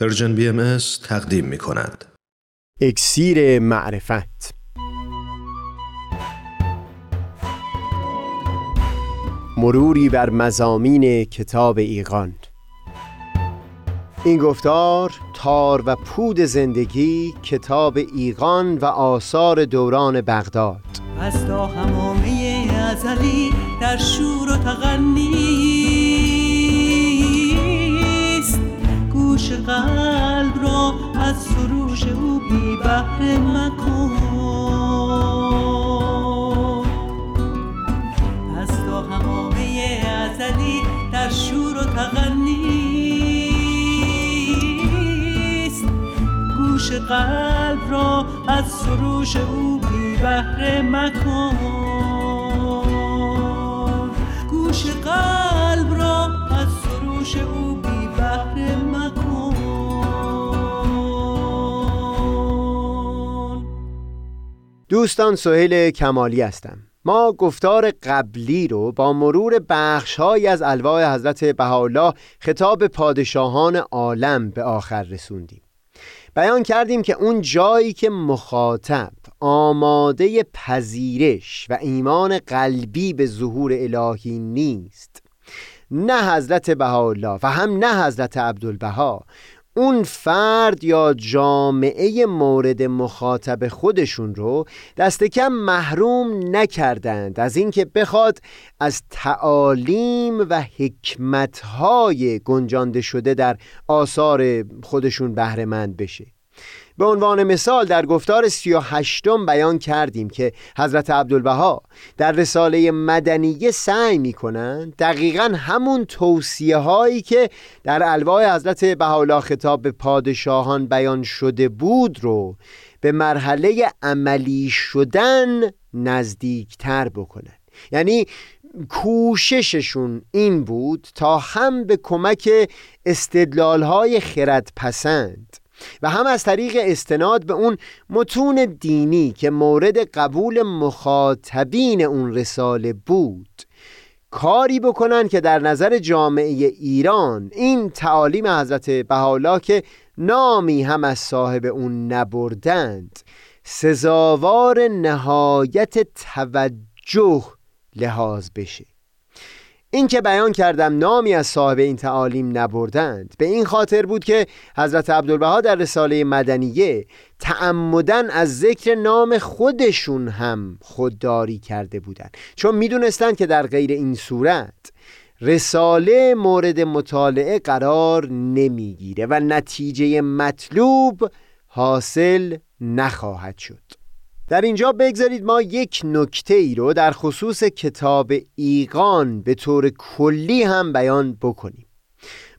پرژن BMS تقدیم می کند. اکسیر معرفت. مروری بر مضامین کتاب ایقان. این گفتار تار و پود زندگی، کتاب ایقان و آثار دوران بغداد. از تا همامه ازلی در شور و تغنیست، گوش قلب را از سروش او بی بهره مکن. از تا همامه ازلی در شور و تغنیست، گوش قلب را از سروش او بی بهره مکن. گوش قلب را از سروش او بی بهره مکن. دوستان، سهیل کمالی هستم. ما گفتار قبلی رو با مرور بخش‌هایی از الواح حضرت بهاءالله خطاب پادشاهان عالم به آخر رسوندیم. بیان کردیم که اون جایی که مخاطب آماده پذیرش و ایمان قلبی به ظهور الهی نیست، نه حضرت بهاءالله و هم نه حضرت عبدالبها، اون فرد یا جامعه مورد مخاطب خودشون رو دست کم محروم نکردند از اینکه بخواد از تعالیم و حکمت‌های گنجانده شده در آثار خودشون بهره مند بشه. به عنوان مثال در گفتار 38 بیان کردیم که حضرت عبدالبها در رساله مدنیه سعی می‌کنند دقیقاً همون توصیه‌هایی که در الواح حضرت بهاءالله خطاب به پادشاهان بیان شده بود رو به مرحله عملی شدن نزدیک‌تر بکنند. یعنی کوشششون این بود تا هم به کمک استدلال‌های خردپسند و هم از طریق استناد به اون متون دینی که مورد قبول مخاطبین اون رساله بود کاری بکنن که در نظر جامعه ایران این تعالیم حضرت بهاءالله که نامی هم از صاحب اون نبردند سزاوار نهایت توجه لحاظ بشه. این که بیان کردم نامی از صاحب این تعالیم نبردند به این خاطر بود که حضرت عبدالبها در رساله مدنیه تعمدن از ذکر نام خودشون هم خودداری کرده بودند، چون میدونستند که در غیر این صورت رساله مورد مطالعه قرار نمیگیره و نتیجه مطلوب حاصل نخواهد شد. در اینجا بگذارید ما یک نکته ای رو در خصوص کتاب ایقان به طور کلی هم بیان بکنیم.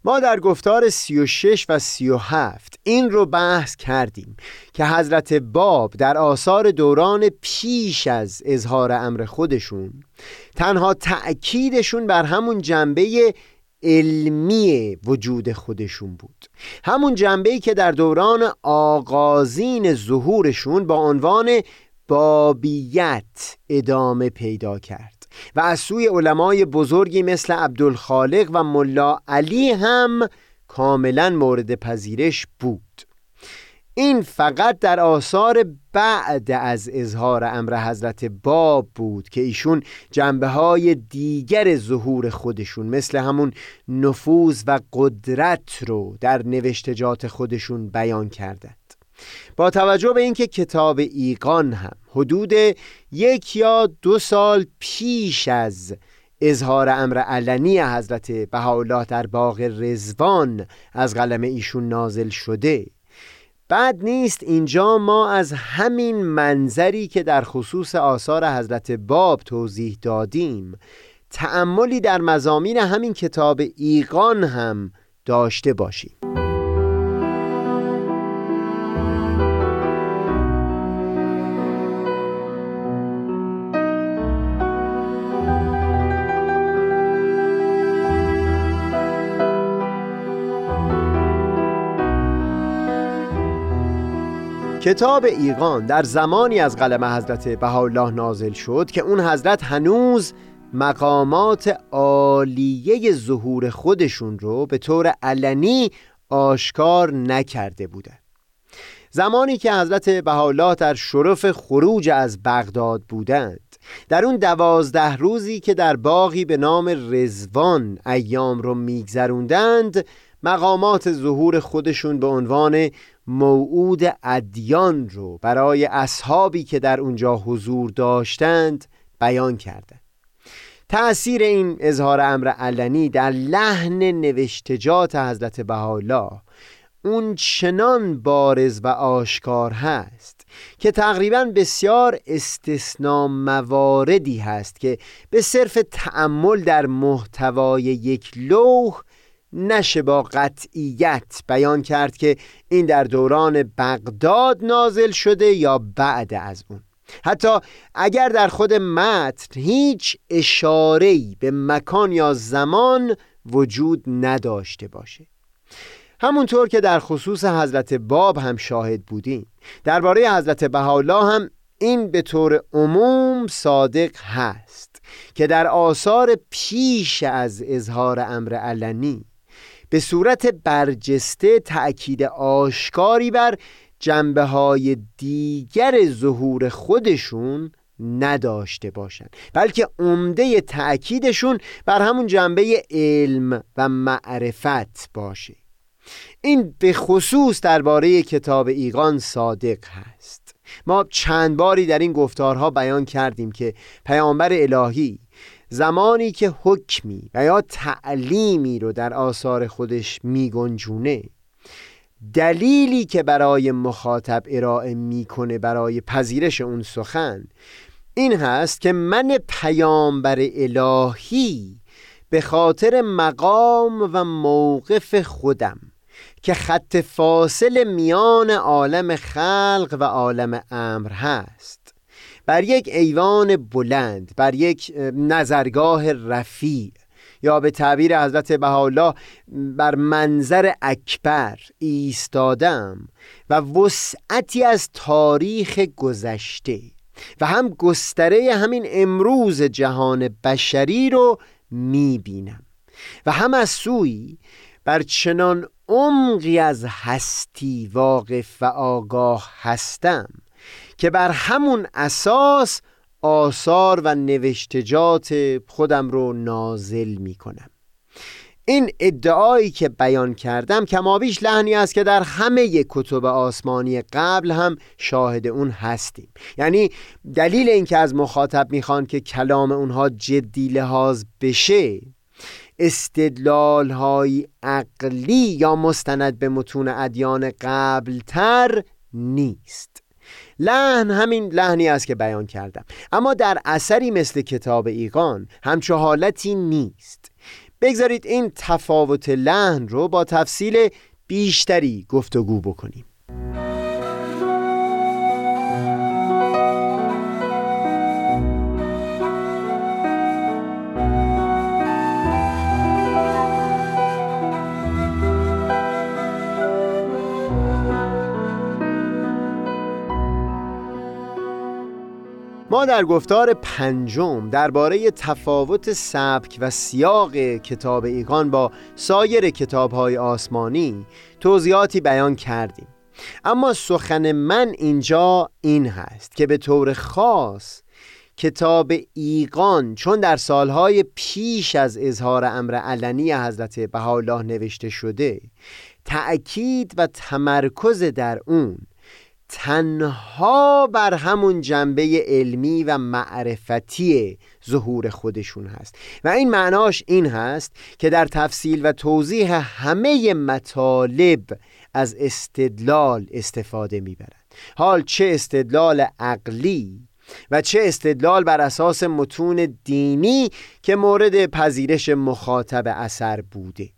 ما در گفتار 36 و 37 این رو بحث کردیم که حضرت باب در آثار دوران پیش از اظهار امر خودشون تنها تأکیدشون بر همون جنبه علمی وجود خودشون بود، همون جنبه‌ای که در دوران آغازین ظهورشون با عنوان بابیت ادامه پیدا کرد و از سوی علمای بزرگی مثل عبدالخالق و ملا علی هم کاملا مورد پذیرش بود. این فقط در آثار بعد از اظهار امر حضرت باب بود که ایشون جنبه‌های دیگر ظهور خودشون مثل همون نفوذ و قدرت رو در نوشتجات خودشون بیان کردند. با توجه به اینکه کتاب ایقان هم حدود 1 یا 2 سال پیش از اظهار امر علنی حضرت بهاءالله در باغ رضوان از قلم ایشون نازل شده، بد نیست اینجا ما از همین منظری که در خصوص آثار حضرت باب توضیح دادیم تأملی در مضامین همین کتاب ایقان هم داشته باشیم. کتاب ایقان در زمانی از قلم حضرت بهاءالله نازل شد که اون حضرت هنوز مقامات عالیه ظهور خودشون رو به طور علنی آشکار نکرده بودند. زمانی که حضرت بهاءالله در شرف خروج از بغداد بودند، در اون 12 روزی که در باغی به نام رزوان ایام رو میگذروندند، مقامات ظهور خودشون به عنوان موعود ادیان رو برای اصحابی که در اونجا حضور داشتند بیان کردند. تأثیر این اظهار امر علنی در لحن نوشتجات حضرت بهاءالله اون چنان بارز و آشکار هست که تقریباً بسیار استثنا مواردی هست که به صرف تأمل در محتوای یک لوح نشه با قطعیت بیان کرد که این در دوران بغداد نازل شده یا بعد از اون. حتی اگر در خود متن هیچ اشاره‌ای به مکان یا زمان وجود نداشته باشه. همونطور که در خصوص حضرت باب هم شاهد بودیم، درباره حضرت بهاءالله هم این به طور عموم صادق هست که در آثار پیش از اظهار امر علنی به صورت برجسته تأکید آشکاری بر جنبه‌های دیگر ظهور خودشون نداشته باشند، بلکه عمده تأکیدشون بر همون جنبه علم و معرفت باشه. این به خصوص درباره کتاب ایقان صادق هست. ما چند باری در این گفتارها بیان کردیم که پیامبر الهی زمانی که حکمی و یا تعلیمی رو در آثار خودش میگنجونه، دلیلی که برای مخاطب ارائه میکنه برای پذیرش اون سخن این هست که من پیامبر الهی به خاطر مقام و موقف خودم که خط فاصل میان عالم خلق و عالم امر هست، بر یک ایوان بلند، بر یک نظرگاه رفیع، یا به تعبیر حضرت بهاءالله بر منظر اکبر ایستادم و وسعتی از تاریخ گذشته و هم گستره همین امروز جهان بشری رو میبینم و هم از سوی بر چنان عمقی از هستی واقف و آگاه هستم که بر همون اساس آثار و نوشتجات خودم رو نازل می کنم. این ادعایی که بیان کردم کمابیش لحنی است که در همه کتب آسمانی قبل هم شاهد اون هستیم. یعنی دلیل اینکه از مخاطب میخوان که کلام اونها جدی لحاظ بشه، استدلال های عقلی یا مستند به متون ادیان قبل تر نیست. لحن همین لحنی است که بیان کردم، اما در اثری مثل کتاب ایقان همچو حالتی نیست. بگذارید این تفاوت لحن رو با تفصیل بیشتری گفتگو بکنیم. ما در گفتار 5 درباره تفاوت سبک و سیاق کتاب ایقان با سایر کتاب‌های آسمانی توضیحاتی بیان کردیم، اما سخن من اینجا این هست که به طور خاص کتاب ایقان، چون در سالهای پیش از اظهار امر علنی حضرت بهاءالله نوشته شده، تأکید و تمرکز در اون تنها بر همون جنبه علمی و معرفتی ظهور خودشون هست و این معناش این هست که در تفصیل و توضیح همه مطالب از استدلال استفاده میبرند، حال چه استدلال عقلی و چه استدلال بر اساس متون دینی که مورد پذیرش مخاطب اثر بوده.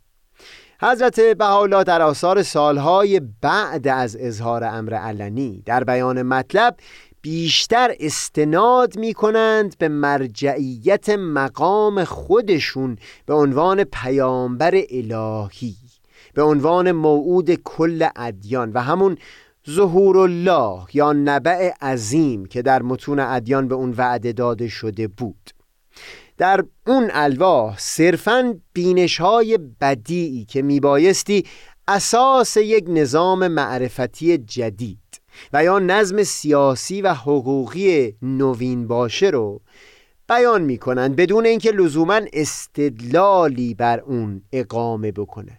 حضرت بهاءالله در آثار سالهای بعد از اظهار امر علنی در بیان مطلب بیشتر استناد می کنند به مرجعیت مقام خودشون به عنوان پیامبر الهی، به عنوان موعود کل ادیان و همون ظهور الله یا نبع عظیم که در متون ادیان به اون وعده داده شده بود. در اون الواح صرفاً بینش‌های بدیعی که میبایستی اساس یک نظام معرفتی جدید و یا نظم سیاسی و حقوقی نوین باشه رو بیان می کنند بدون اینکه لزوماً استدلالی بر اون اقامه بکنند.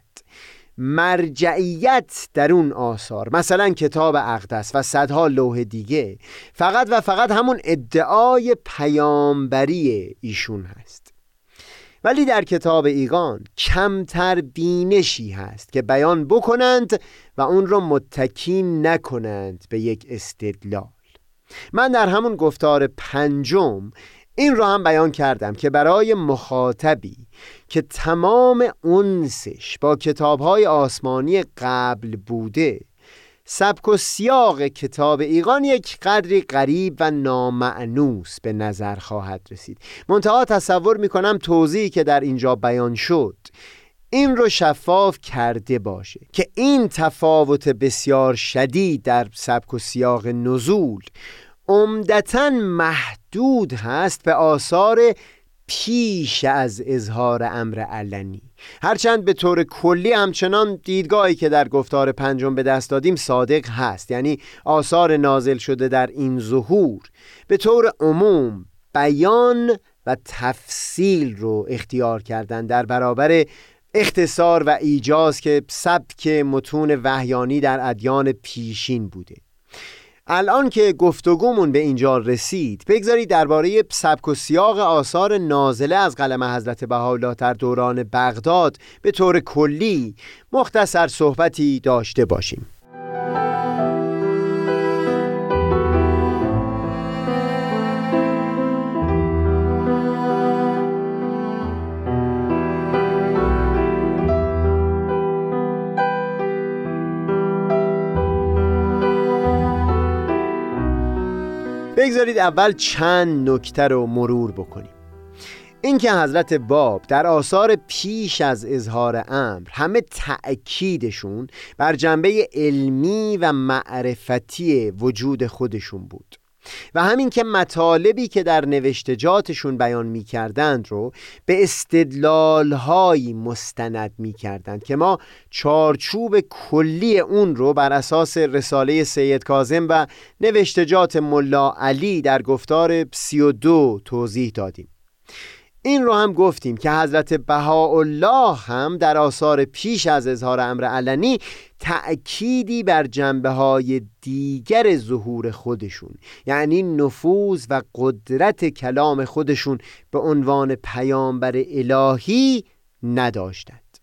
مرجعیت در اون آثار، مثلا کتاب اقدس و صدها لوح دیگه، فقط و فقط همون ادعای پیامبری ایشون هست. ولی در کتاب ایقان کمتر بینشی هست که بیان بکنند و اون رو متکی نکنند به یک استدلال. من در همون گفتار پنجم این رو هم بیان کردم که برای مخاطبی که تمام انسش با کتاب‌های آسمانی قبل بوده، سبک و سیاق کتاب ایقان یک قدری غریب و نامأنوس به نظر خواهد رسید. منتها تصور می‌کنم توضیحی که در اینجا بیان شد این رو شفاف کرده باشه که این تفاوت بسیار شدید در سبک و سیاق نزول عمدتاً محدود هست به آثار پیش از اظهار امر علنی، هرچند به طور کلی همچنان دیدگاهی که در گفتار پنجم به دست دادیم صادق هست، یعنی آثار نازل شده در این ظهور به طور عموم بیان و تفصیل رو اختیار کردن در برابر اختصار و ایجاز که سبک متون وحیانی در ادیان پیشین بوده. الان که گفتگومون به اینجا رسید، بگذارید درباره سبک و سیاق آثار نازله از قلم حضرت بهاءالله در دوران بغداد به طور کلی مختصر صحبتی داشته باشیم. بگذارید اول چند نکته رو مرور بکنیم. اینکه حضرت باب در آثار پیش از اظهار امر همه تأکیدشون بر جنبه علمی و معرفتی وجود خودشون بود و همین که مطالبی که در نوشتجاتشون بیان می کردند رو به استدلالهایی مستند می کردند که ما چارچوب کلی اون رو بر اساس رساله سید کاظم و نوشتجات ملا علی در گفتار 32 توضیح دادیم. این رو هم گفتیم که حضرت بهاءالله هم در آثار پیش از اظهار امر علنی تأکیدی بر جنبه‌های دیگر ظهور خودشون، یعنی نفوذ و قدرت کلام خودشون به عنوان پیامبر الهی نداشتند.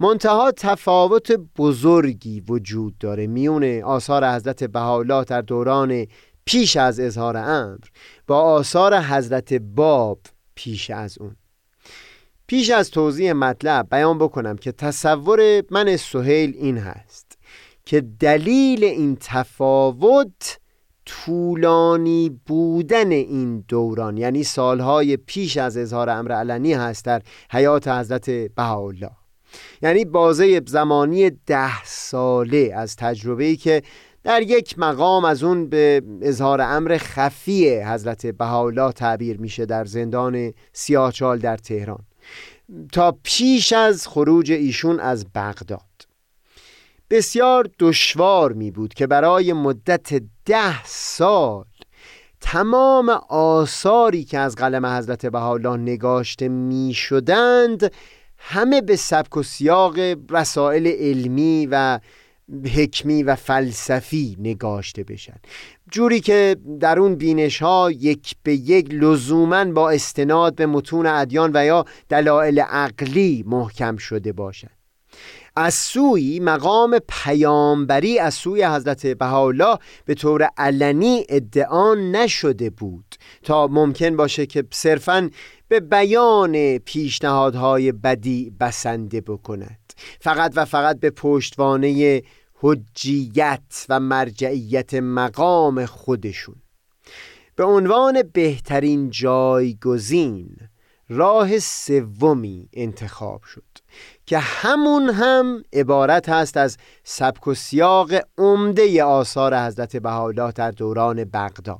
منتها تفاوت بزرگی وجود داره میون آثار حضرت بهاءالله در دوران پیش از اظهار امر با آثار حضرت باب پیش از اون. پیش از توضیح مطلب بیان بکنم که تصور من سهیل این هست که دلیل این تفاوت طولانی بودن این دوران، یعنی سالهای پیش از اظهار امر علنی هست در حیات حضرت بهاءالله، یعنی بازه زمانی 10 ساله از تجربه‌ای که در یک مقام از اون به اظهار امر خفی حضرت بهاءالله تعبیر میشه در زندان سیاهچال در تهران تا پیش از خروج ایشون از بغداد. بسیار دشوار می بود که برای مدت 10 سال تمام آثاری که از قلم حضرت بهاءالله نگاشته می شدند همه به سبک و سیاق رسائل علمی و حکمی و فلسفی نگاشته بشن، جوری که در اون بینش ها یک به یک لزوماً با استناد به متون ادیان و یا دلایل عقلی محکم شده باشند. از سوی مقام پیامبری از سوی حضرت بهاءالله به طور علنی ادعا نشده بود تا ممکن باشه که صرفاً به بیان پیشنهادهای بدیع بسنده بکند، فقط و فقط به پشتوانه حجیت و مرجعیت مقام خودشون. به عنوان بهترین جایگزین راه سومی انتخاب شد که همون هم عبارت هست از سبک و سیاق عمده آثار حضرت بهاءالله در دوران بغداد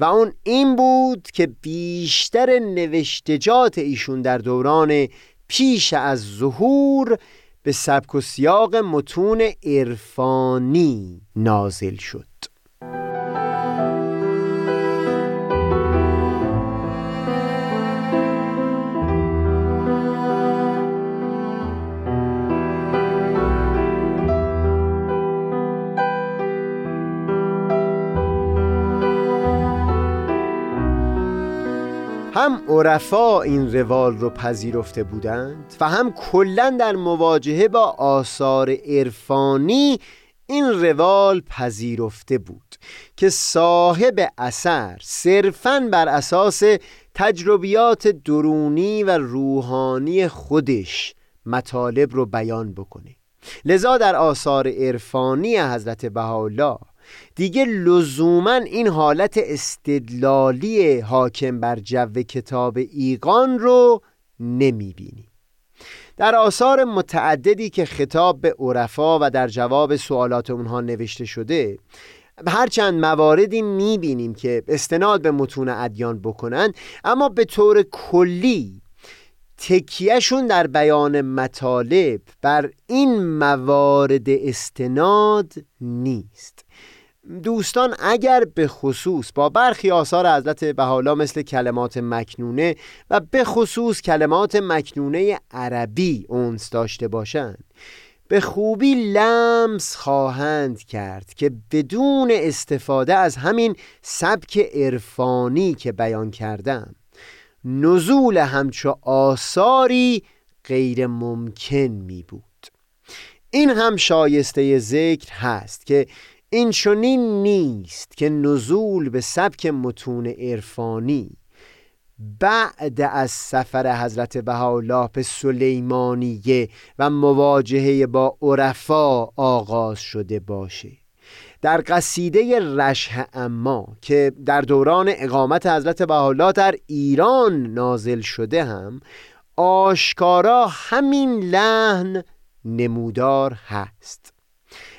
و اون این بود که بیشتر نوشتجات ایشون در دوران پیش از ظهور به سبک و سیاق متون عرفانی نازل شد. هم عرفا این روال رو پذیرفته بودند و هم کلاً در مواجهه با آثار عرفانی این روال پذیرفته بود که صاحب اثر صرفاً بر اساس تجربیات درونی و روحانی خودش مطالب رو بیان بکنه. لذا در آثار عرفانی حضرت بهاءالله دیگه لزومن این حالت استدلالی حاکم بر جو کتاب ایقان رو نمیبینیم. در آثار متعددی که خطاب به عرفا و در جواب سوالات اونها نوشته شده، هرچند مواردی میبینیم که استناد به متون ادیان بکنن، اما به طور کلی تکیهشون در بیان مطالب بر این موارد استناد نیست. دوستان اگر به خصوص با برخی آثار حضرت بهاءالله مثل کلمات مکنونه و به خصوص کلمات مکنونه عربی انس داشته باشند، به خوبی لمس خواهند کرد که بدون استفاده از همین سبک عرفانی که بیان کردم، نزول همچو آثاری غیر ممکن می بود. این هم شایسته ذکر هست که این چنین نیست که نزول به سبک متون عرفانی بعد از سفر حضرت بهاءالله به سلیمانیه و مواجهه با عرفا آغاز شده باشه. در قصیده رشح اما که در دوران اقامت حضرت بهاءالله در ایران نازل شده هم آشکارا همین لحن نمودار هست.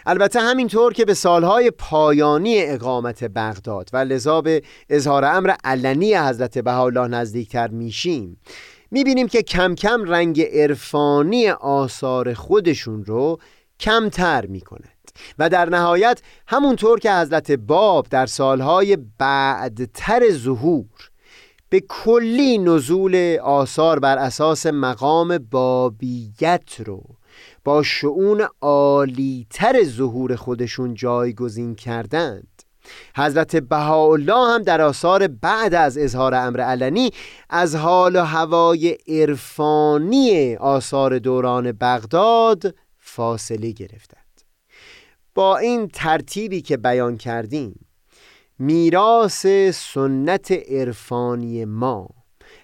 البته همینطور که به سالهای پایانی اقامت بغداد و لذا به اظهار امر علنی حضرت بهاءالله نزدیکتر میشیم، میبینیم که کم کم رنگ عرفانی آثار خودشون رو کمتر میکنه و در نهایت همونطور که حضرت باب در سالهای بعدتر ظهور به کلی نزول آثار بر اساس مقام بابیت رو با شؤون عالی‌تر ظهور خودشون جایگزین کردند، حضرت بهاءالله هم در آثار بعد از اظهار امر علنی از حال و هوای عرفانی آثار دوران بغداد فاصله گرفتند. با این ترتیبی که بیان کردیم، میراث سنت عرفانی ما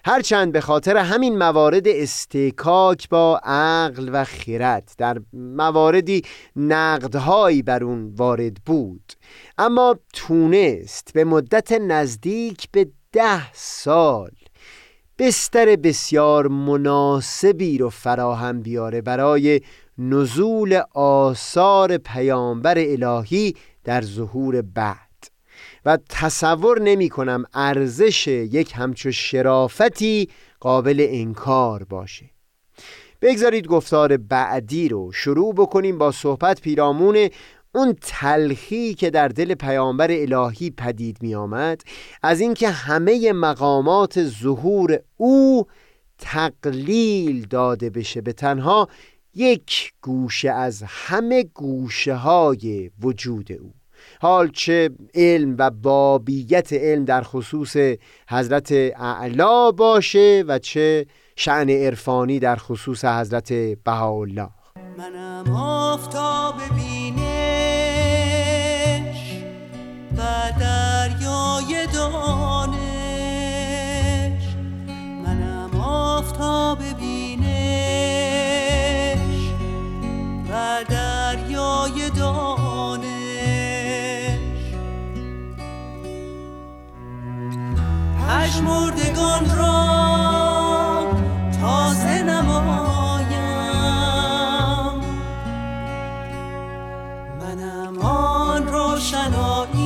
هرچند به خاطر همین موارد استکاک با عقل و خرد در مواردی نقدهایی بر اون وارد بود، اما تونست به مدت نزدیک به 10 سال بستر بسیار مناسبی رو فراهم بیاره برای نزول آثار پیامبر الهی در ظهور بعد و تصور نمی کنم ارزش یک همچو شرافتی قابل انکار باشه. بگذارید گفتار بعدی رو شروع بکنیم با صحبت پیرامون اون تلخی که در دل پیامبر الهی پدید می آمد از اینکه همه مقامات ظهور او تقلیل داده بشه به تنها یک گوشه از همه گوشه های وجود او، حال چه علم و بابیت علم در خصوص حضرت اعلی باشه و چه شأن عرفانی در خصوص حضرت بهاءالله. منم آفتاب بینش و دریای دانش، منم آفتاب بینش و دریای دانش، پژمردگان را تازه نما شنایی